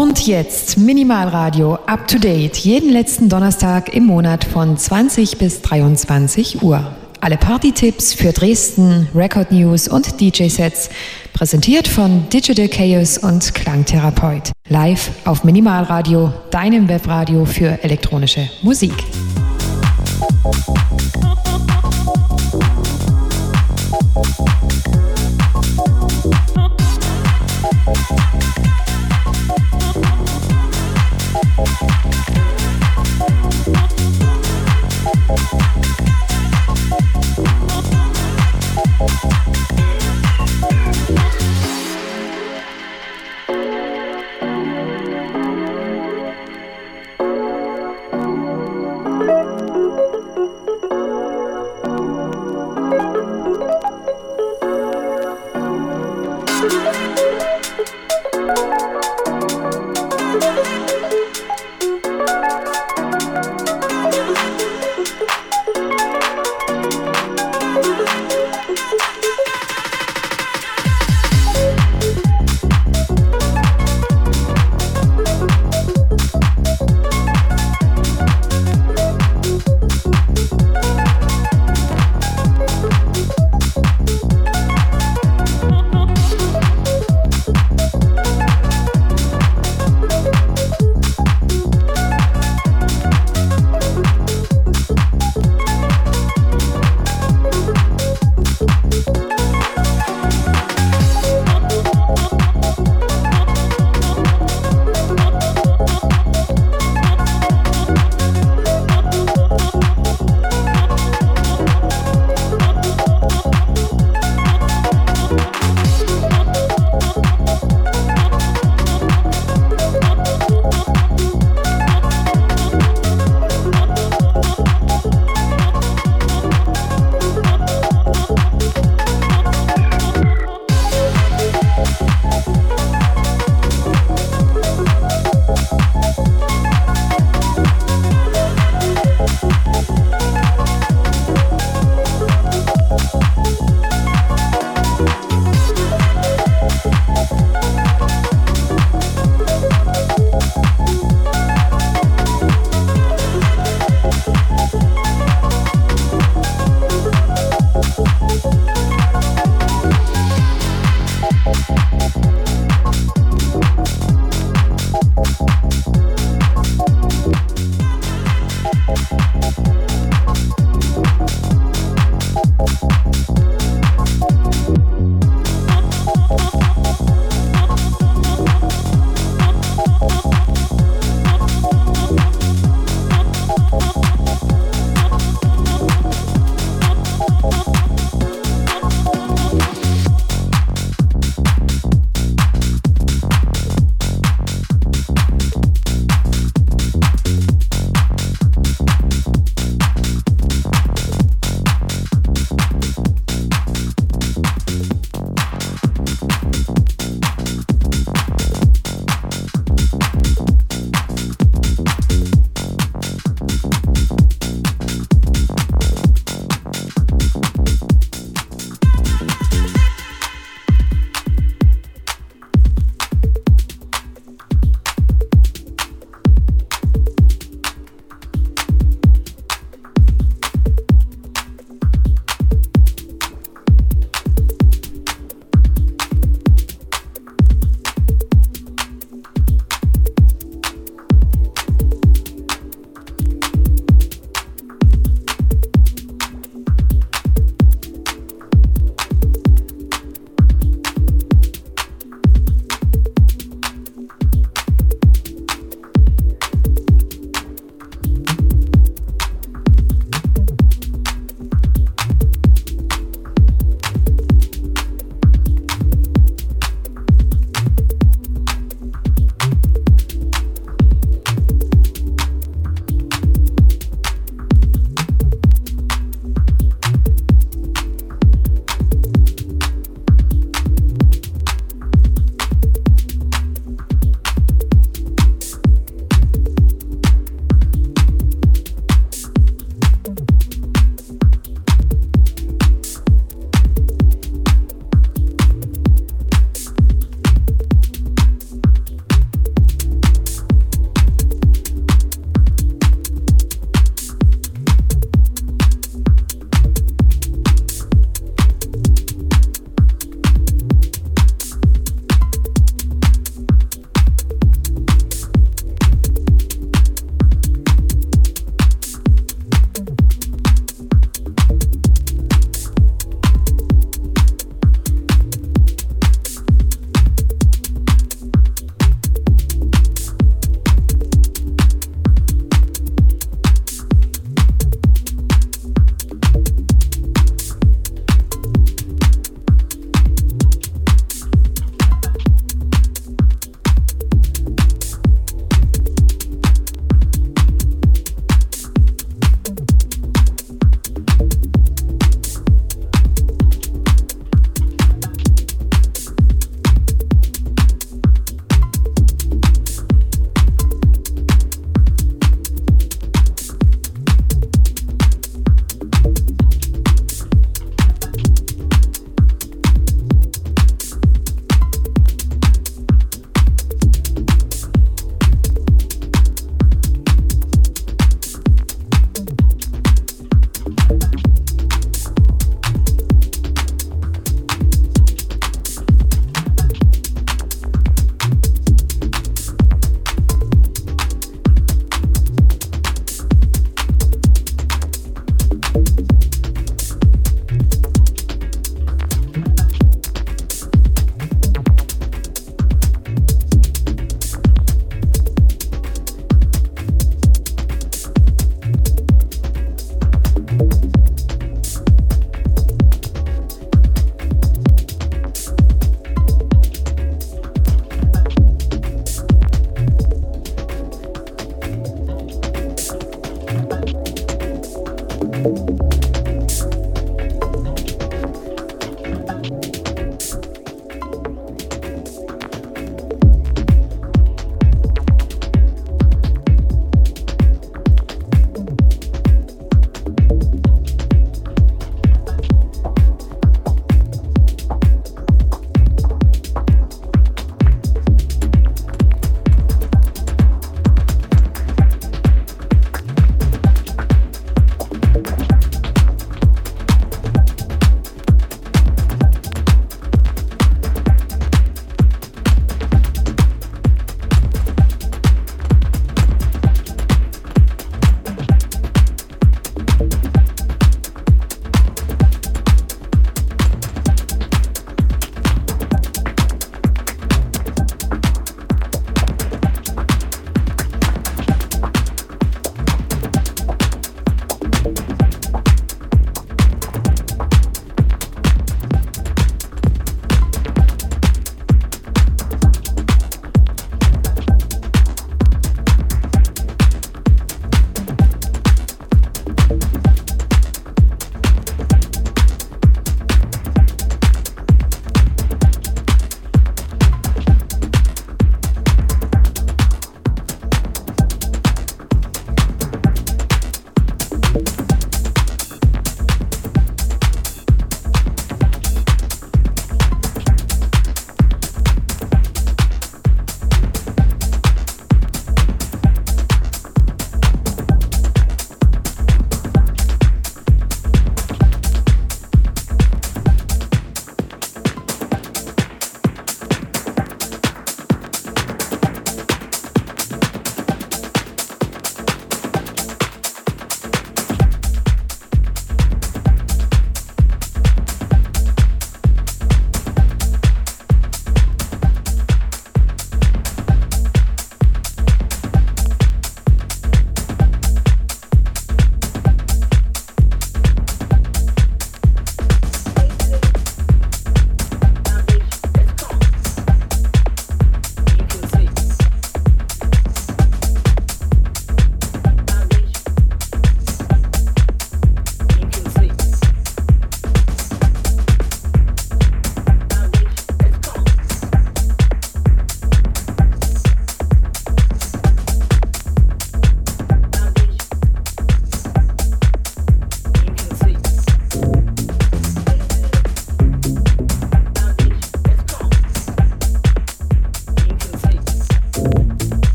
Und jetzt Minimalradio up to date, jeden letzten Donnerstag im Monat von 20 bis 23 Uhr. Alle Partytipps für Dresden, Record News und DJ-Sets, präsentiert von Digital Chaos und Klangtherapeut. Live auf Minimalradio, deinem Webradio für elektronische Musik.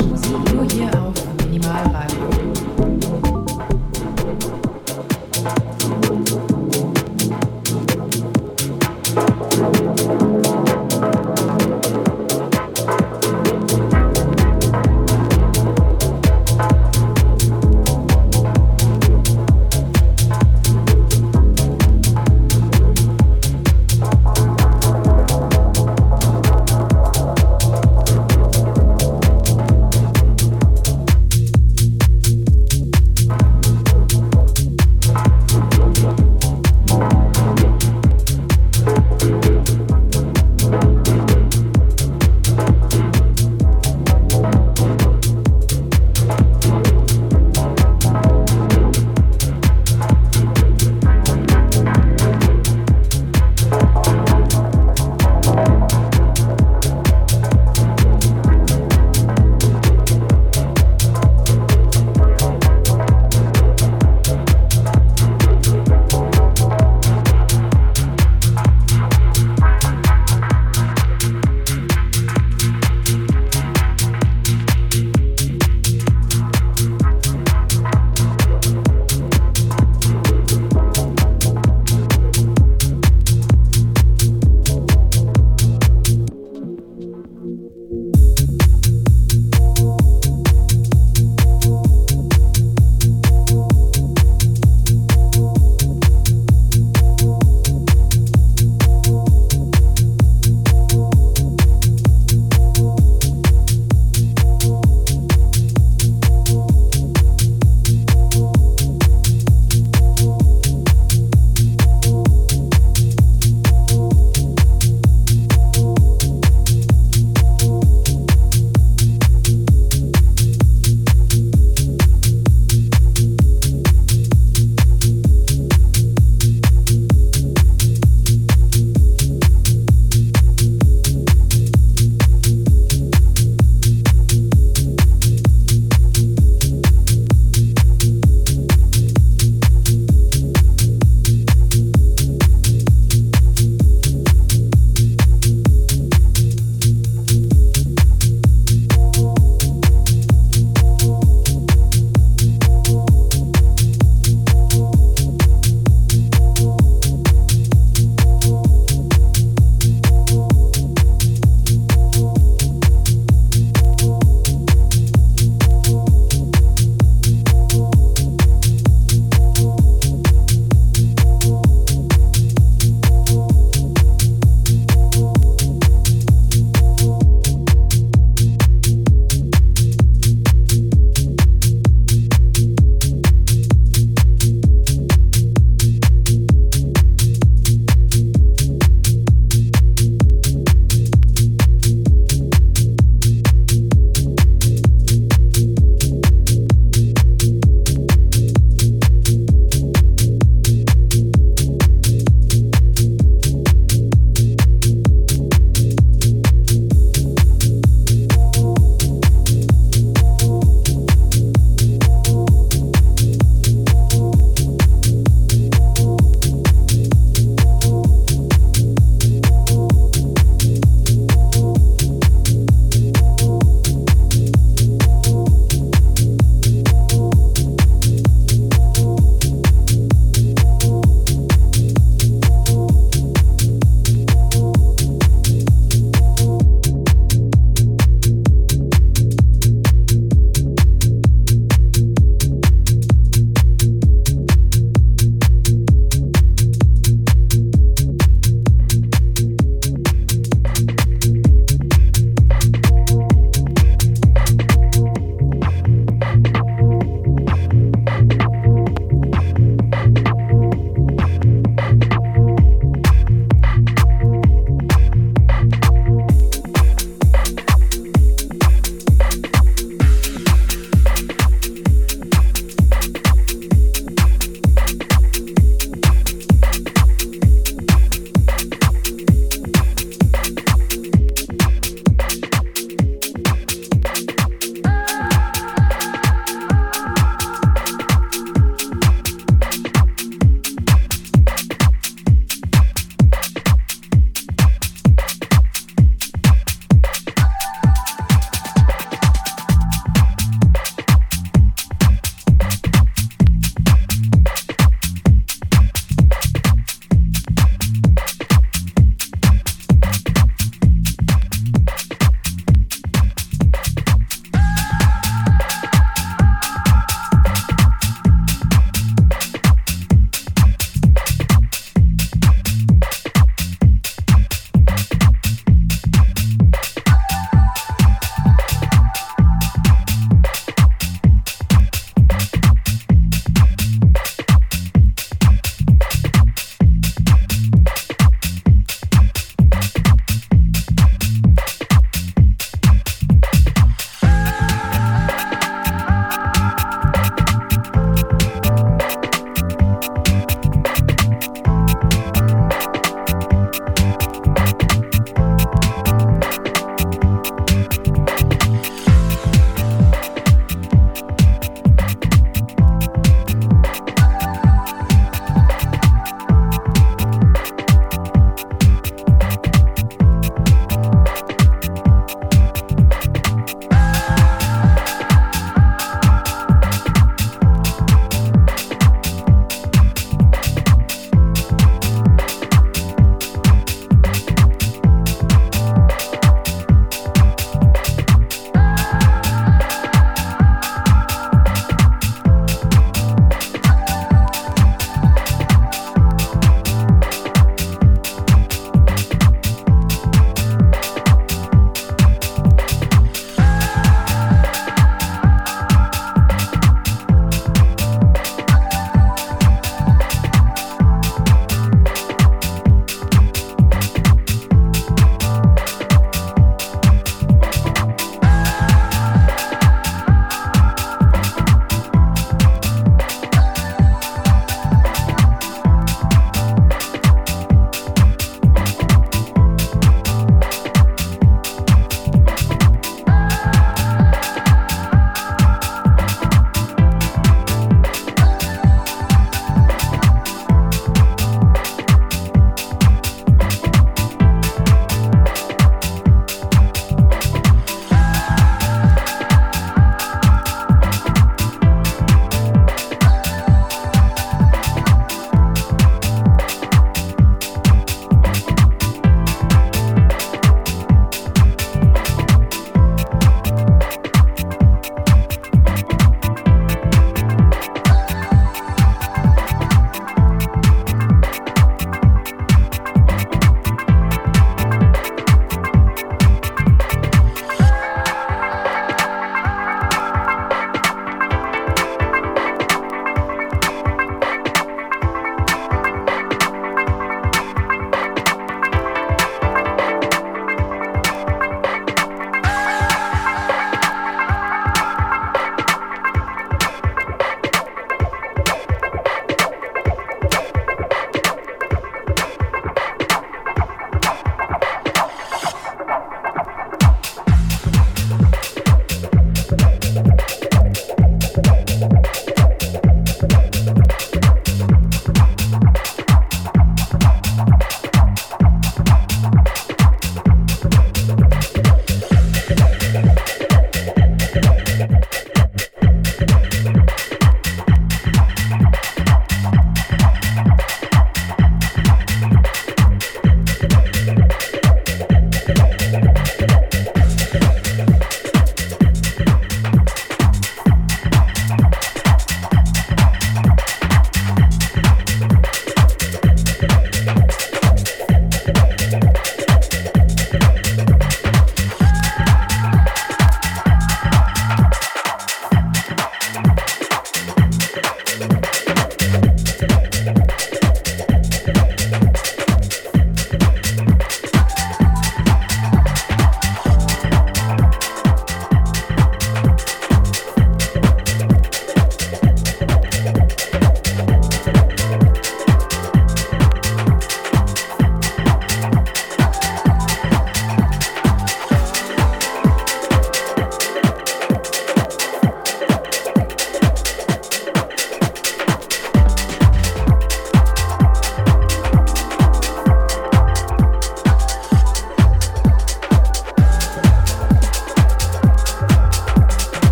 Menschen Musik nur hier auf Minimalradio.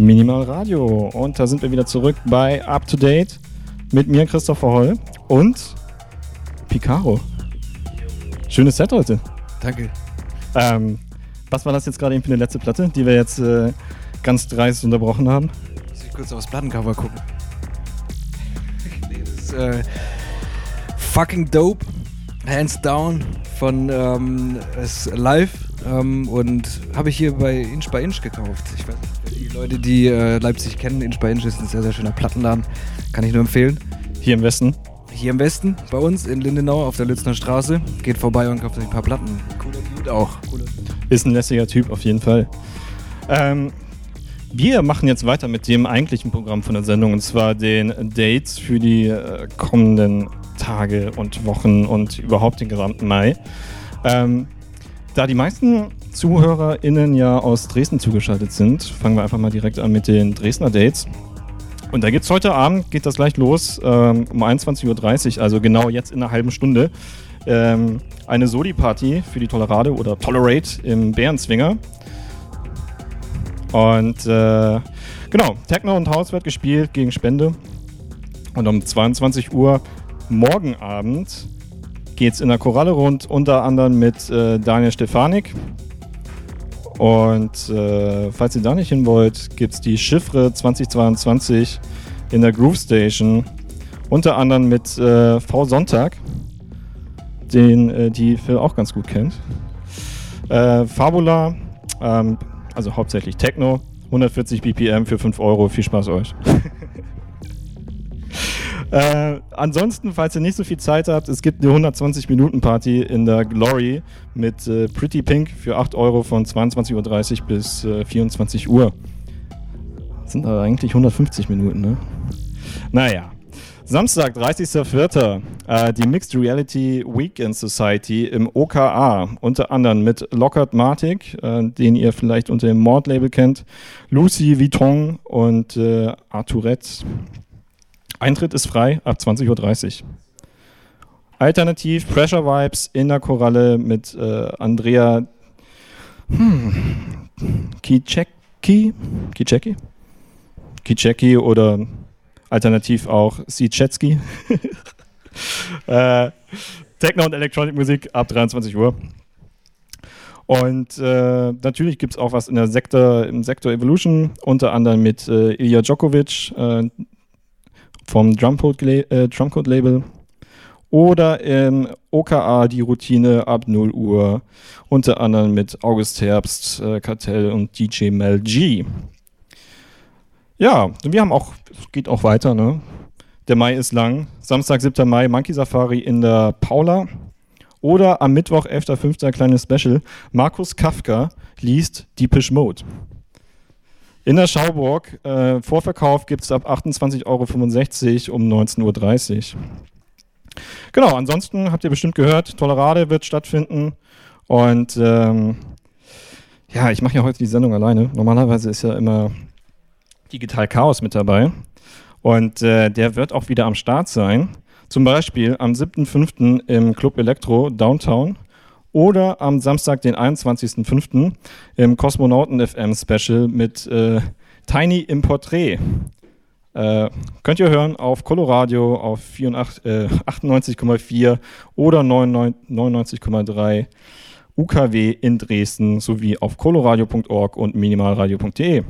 Minimalradio. Und da sind wir wieder zurück bei Up to Date mit mir, Christopher Holl und Picaro. Schönes Set heute. Danke. Was war das jetzt gerade eben für eine letzte Platte, die wir jetzt ganz dreist unterbrochen haben? Muss ich kurz aufs Plattencover gucken. Nee, das ist fucking dope, hands down von Live und habe ich hier bei Inch by Inch gekauft. Ich weiß nicht, für die Leute, die Leipzig kennen, Inch by Inch ist ein sehr, sehr schöner Plattenladen. Kann ich nur empfehlen. Hier im Westen? Hier im Westen, bei uns in Lindenau auf der Lützner Straße. Geht vorbei und kauft euch ein paar Platten. Cooler Dude auch. Ist ein lässiger Typ auf jeden Fall. Wir machen jetzt weiter mit dem eigentlichen Programm von der Sendung, und zwar den Dates für die kommenden Tage und Wochen und überhaupt den gesamten Mai. Da die meisten ZuhörerInnen ja aus Dresden zugeschaltet sind, fangen wir einfach mal direkt an mit den Dresdner Dates. Und da gibt's heute Abend, geht das gleich los, um 21.30 Uhr, also genau jetzt in einer halben Stunde, eine Soli-Party für die Tolerade oder Tolerate im Bärenzwinger. Und genau, Techno und House wird gespielt gegen Spende. Und um 22 Uhr morgen Abend geht's in der Koralle rund, unter anderem mit Daniel Stefanik. Und falls ihr da nicht hin wollt, gibt's die Chiffre 2022 in der Groove Station, unter anderem mit V-Sonntag, den die Phil auch ganz gut kennt. Fabula, also hauptsächlich Techno, 140 BPM für 5 Euro, viel Spaß euch. Ansonsten, falls ihr nicht so viel Zeit habt, es gibt eine 120-Minuten-Party in der Glory mit Pretty Pink für 8 Euro von 22.30 Uhr bis 24 Uhr. Das sind aber eigentlich 150 Minuten, ne? Naja. Samstag, 30.04. Die Mixed Reality Weekend Society im OKA, unter anderem mit Lockhart Matic, den ihr vielleicht unter dem Mordlabel kennt, Lucy Vuitton und Artourette. Eintritt ist frei ab 20.30 Uhr. Alternativ Pressure Vibes in der Koralle mit Andrea Kitseki oder alternativ auch Sieczeski. Techno und Electronic Musik ab 23 Uhr. Und natürlich gibt es auch was in der im Sektor Evolution, unter anderem mit Ilja Djokovic, vom Drumcode-Label, oder im OKA die Routine ab 0 Uhr, unter anderem mit August Herbst, Kartell und DJ Mel G. Ja, wir haben auch, es geht auch weiter, ne? Der Mai ist lang. Samstag, 7. Mai, Monkey Safari in der Paula. Oder am Mittwoch, 11.05., kleines Special, Markus Kafka liest Depeche Mode. In der Schauburg, Vorverkauf gibt es ab 28,65 Euro um 19.30 Uhr. Genau, ansonsten habt ihr bestimmt gehört, Tolerade wird stattfinden. Und ja, ich mache ja heute die Sendung alleine. Normalerweise ist ja immer Digital Chaos mit dabei. Und der wird auch wieder am Start sein. Zum Beispiel am 7.5. im Club Elektro Downtown. Oder am Samstag, den 21.05. im Kosmonauten-FM-Special mit Tiny im Porträt. Könnt ihr hören auf Coloradio auf 98,4 oder 99,3 UKW in Dresden sowie auf coloradio.org und minimalradio.de.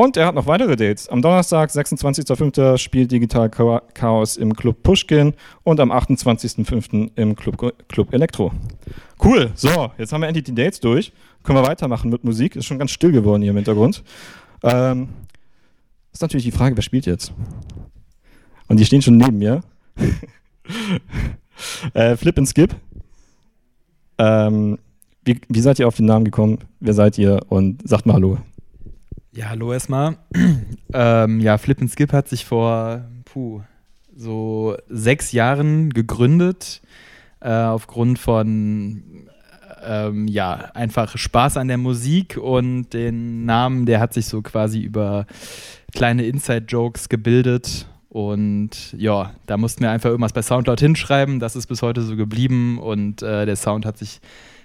Und er hat noch weitere Dates. Am Donnerstag, 26.05. spielt Digital Chaos im Club Pushkin und am 28.05. im Club Elektro. Cool, so, jetzt haben wir endlich die Dates durch. Können wir weitermachen mit Musik. Ist schon ganz still geworden hier im Hintergrund. Ist natürlich die Frage, wer spielt jetzt? Und die stehen schon neben mir. Flippin' Skip. Wie seid ihr auf den Namen gekommen? Wer seid ihr? Und sagt mal Hallo. Ja, hallo erstmal. Ja, Flippin' Skip hat sich vor so 6 Jahren gegründet, aufgrund von ja, einfach Spaß an der Musik, und den Namen, der hat sich so quasi über kleine Inside-Jokes gebildet, und ja, da mussten wir einfach irgendwas bei Soundcloud hinschreiben, das ist bis heute so geblieben, und der Sound hat sich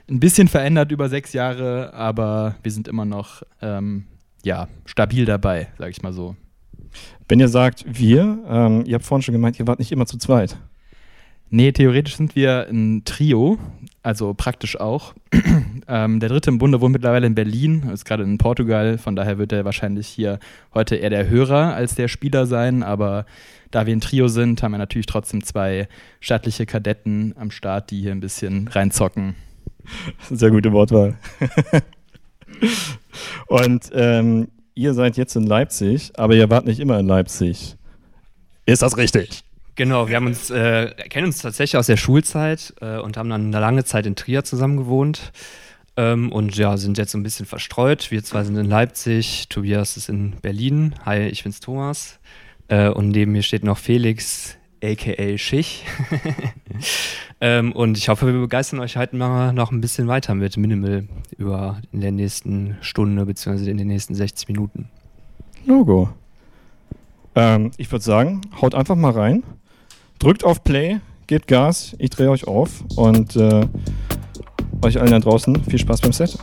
ein bisschen verändert über 6 Jahre, aber wir sind immer noch ja, stabil dabei, sag ich mal so. Wenn ihr sagt, wir, ihr habt vorhin schon gemeint, ihr wart nicht immer zu zweit. Nee, theoretisch sind wir ein Trio, also praktisch auch. Der Dritte im Bunde wohnt mittlerweile in Berlin, ist gerade in Portugal, von daher wird er wahrscheinlich hier heute eher der Hörer als der Spieler sein, aber da wir ein Trio sind, haben wir natürlich trotzdem zwei stattliche Kadetten am Start, die hier ein bisschen reinzocken. Sehr gute Wortwahl. Und ihr seid jetzt in Leipzig, aber ihr wart nicht immer in Leipzig. Ist das richtig? Genau, wir haben uns, kennen uns tatsächlich aus der Schulzeit und haben dann eine lange Zeit in Trier zusammen gewohnt und ja, sind jetzt so ein bisschen verstreut. Wir zwei sind in Leipzig, Tobias ist in Berlin. Hi, ich bin's Thomas. Und neben mir steht noch Felix, a.k.a. Schich. Und ich hoffe, wir begeistern euch heute mal noch ein bisschen weiter mit Minimal in der nächsten Stunde bzw. in den nächsten 60 Minuten. Logo. Ich würde sagen, haut einfach mal rein. Drückt auf Play, gebt Gas, ich drehe euch auf und euch allen da draußen viel Spaß beim Set.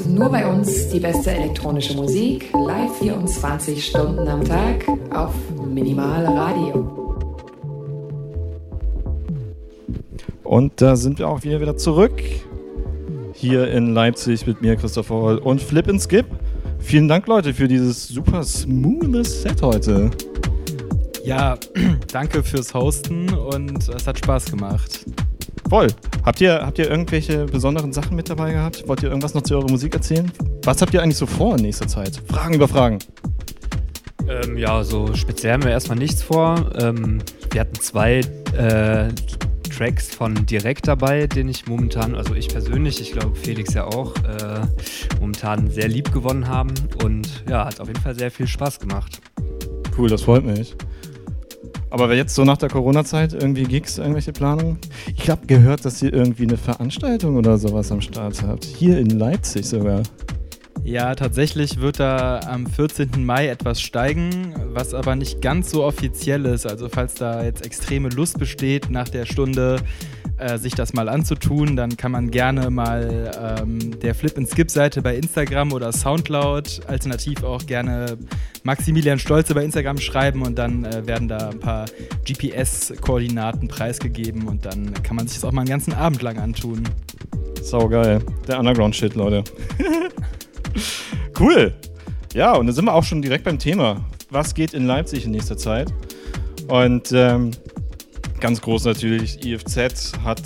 hörst nur bei uns die beste elektronische Musik, live 24 Stunden am Tag auf Minimalradio. Und da sind wir auch wieder zurück. Hier in Leipzig mit mir, Christopher Holl und Flippin' Skip. Vielen Dank, Leute, für dieses super smoothes Set heute. Ja, danke fürs Hosten und es hat Spaß gemacht. Voll. Habt ihr irgendwelche besonderen Sachen mit dabei gehabt? Wollt ihr irgendwas noch zu eurer Musik erzählen? Was habt ihr eigentlich so vor in nächster Zeit? Fragen über Fragen. Ja, so speziell haben wir erstmal nichts vor. Wir hatten 2 Tracks von Direkt dabei, den ich momentan, also ich persönlich, ich glaube Felix ja auch, momentan sehr lieb gewonnen haben und ja, hat auf jeden Fall sehr viel Spaß gemacht. Cool, das freut mich. Aber jetzt so nach der Corona-Zeit irgendwie Gigs, irgendwelche Planungen? Ich habe gehört, dass ihr irgendwie eine Veranstaltung oder sowas am Start habt, hier in Leipzig sogar. Ja, tatsächlich wird da am 14. Mai etwas steigen, was aber nicht ganz so offiziell ist. Also falls da jetzt extreme Lust besteht, nach der Stunde sich das mal anzutun, dann kann man gerne mal der Flip-and-Skip-Seite bei Instagram oder Soundcloud, alternativ auch gerne Maximilian Stolze bei Instagram schreiben und dann werden da ein paar GPS-Koordinaten preisgegeben und dann kann man sich das auch mal einen ganzen Abend lang antun. Saugeil. Der Underground-Shit, Leute. Cool. Ja, und da sind wir auch schon direkt beim Thema. Was geht in Leipzig in nächster Zeit? Und ganz groß natürlich, IFZ hat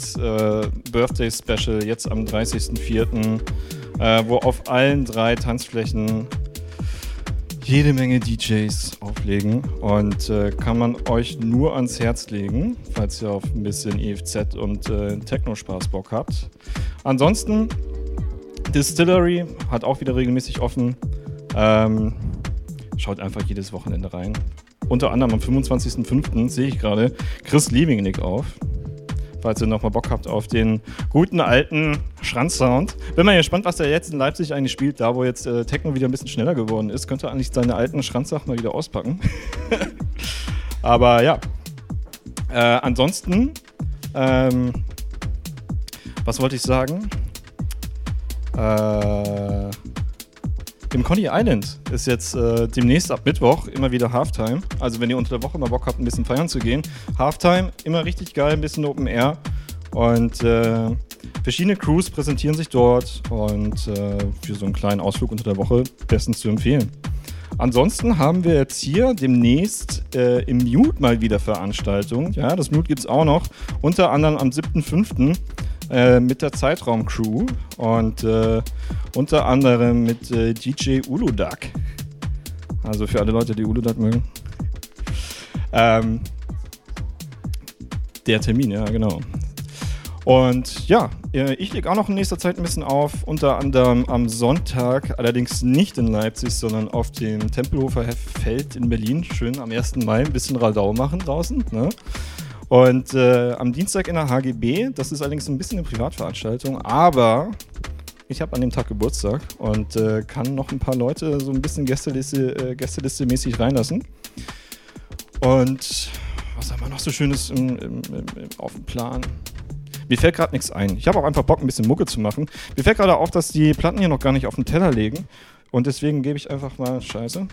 Birthday Special jetzt am 30.04., wo auf allen 3 Tanzflächen jede Menge DJs auflegen. Und kann man euch nur ans Herz legen, falls ihr auf ein bisschen IFZ und Techno-Spaß Bock habt. Ansonsten Distillery hat auch wieder regelmäßig offen. Schaut einfach jedes Wochenende rein. Unter anderem am 25.05. sehe ich gerade Chris Liebingnick auf. Falls ihr nochmal Bock habt auf den guten alten Schranzsound. Bin mal gespannt, was er jetzt in Leipzig eigentlich spielt. Da, wo jetzt Techno wieder ein bisschen schneller geworden ist, könnte er eigentlich seine alten Schranzsachen mal wieder auspacken. Aber ja. Ansonsten, was wollte ich sagen? Im Coney Island ist jetzt demnächst ab Mittwoch immer wieder Halftime. Also wenn ihr unter der Woche mal Bock habt, ein bisschen feiern zu gehen. Halftime, immer richtig geil, ein bisschen Open Air. Und verschiedene Crews präsentieren sich dort. Und für so einen kleinen Ausflug unter der Woche bestens zu empfehlen. Ansonsten haben wir jetzt hier demnächst im Mute mal wieder Veranstaltungen. Ja, das Mute gibt es auch noch. Unter anderem am 7.05. Mit der Zeitraum-Crew und unter anderem mit DJ Uludag. Also für alle Leute, die Uludag mögen. Der Termin, ja, genau. Und ja, ich lege auch noch in nächster Zeit ein bisschen auf, unter anderem am Sonntag, allerdings nicht in Leipzig, sondern auf dem Tempelhofer Feld in Berlin. Schön am 1. Mai ein bisschen Radau machen draußen, ne? Und am Dienstag in der HGB, das ist allerdings ein bisschen eine Privatveranstaltung, aber ich habe an dem Tag Geburtstag und kann noch ein paar Leute so ein bisschen Gästeliste-mäßig reinlassen. Und was haben wir noch so Schönes auf dem Plan? Mir fällt gerade nichts ein. Ich habe auch einfach Bock, ein bisschen Mucke zu machen. Mir fällt gerade auf, dass die Platten hier noch gar nicht auf den Teller liegen und deswegen gebe ich einfach mal Scheiße.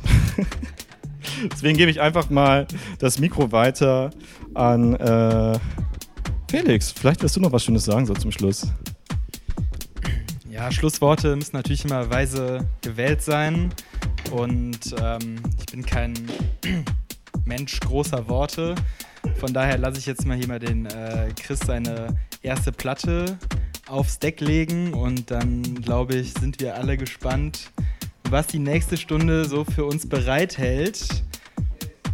Deswegen gebe ich einfach mal das Mikro weiter an Felix. Vielleicht wirst du noch was Schönes sagen, so zum Schluss. Ja, Schlussworte müssen natürlich immer weise gewählt sein. Und ich bin kein Mensch großer Worte. Von daher lasse ich jetzt mal hier mal den Chris seine erste Platte aufs Deck legen. Und dann, glaube ich, sind wir alle gespannt, was die nächste Stunde so für uns bereithält.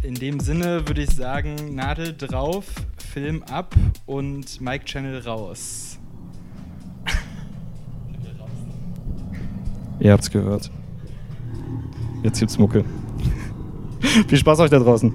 In dem Sinne würde ich sagen, Nadel drauf, Film ab und Mic Channel raus. Ihr habt's gehört. Jetzt gibt's Mucke. Viel Spaß euch da draußen.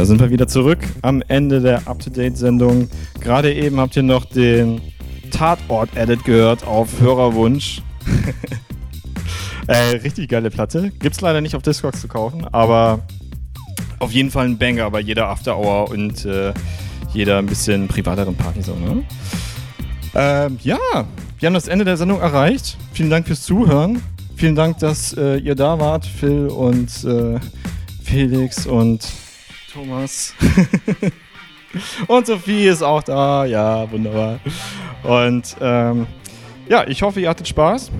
Da sind wir wieder zurück am Ende der Up-to-Date-Sendung. Gerade eben habt ihr noch den Tatort-Edit gehört auf Hörerwunsch. Richtig geile Platte. Gibt's leider nicht auf Discogs zu kaufen, aber auf jeden Fall ein Banger bei jeder After-Hour und jeder ein bisschen privateren Party. So, ne? Ja, wir haben das Ende der Sendung erreicht. Vielen Dank fürs Zuhören. Vielen Dank, dass ihr da wart, Phil und Felix und Thomas. Und Sophie ist auch da. Ja, wunderbar. Und ja, ich hoffe, ihr hattet Spaß.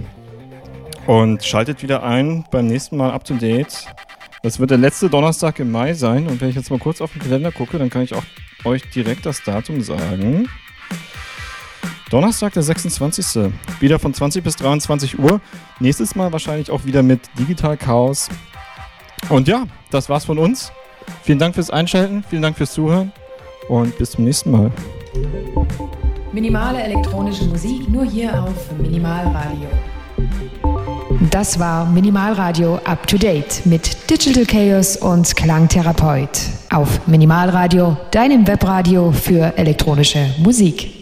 Und schaltet wieder ein beim nächsten Mal Up to Date. Das wird der letzte Donnerstag im Mai sein. Und wenn ich jetzt mal kurz auf den Kalender gucke, dann kann ich auch euch direkt das Datum sagen. Donnerstag, der 26. Wieder von 20 bis 23 Uhr. Nächstes Mal wahrscheinlich auch wieder mit Digital Chaos. Und ja, das war's von uns. Vielen Dank fürs Einschalten, vielen Dank fürs Zuhören und bis zum nächsten Mal. Minimale elektronische Musik nur hier auf Minimalradio. Das war Minimalradio Up to Date mit Digital Chaos und Klangtherapeut. Auf Minimalradio, deinem Webradio für elektronische Musik.